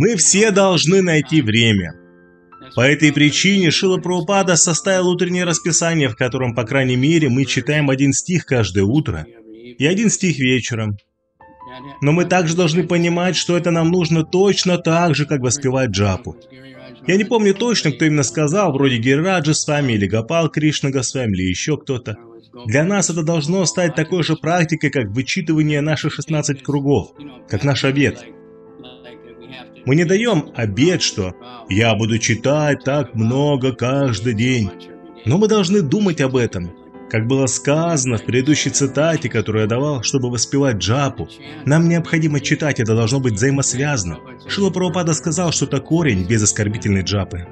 Мы все должны найти время. По этой причине Шрила Прабхупада составил утреннее расписание, в котором, по крайней мере, мы читаем один стих каждое утро и один стих вечером. Но мы также должны понимать, что это нам нужно точно так же, как воспевать джапу. Я не помню точно, кто именно сказал, вроде Гирраджи Свами или Гопал Кришна Госвами или еще кто-то. Для нас это должно стать такой же практикой, как вычитывание наших 16 кругов, как наш обет. Мы не даем обет, что «я буду читать так много каждый день». Но мы должны думать об этом. Как было сказано в предыдущей цитате, которую я давал, чтобы воспевать джапу, нам необходимо читать, это должно быть взаимосвязано. Шрила Прабхупада сказал, что это корень без оскорбительной джапы.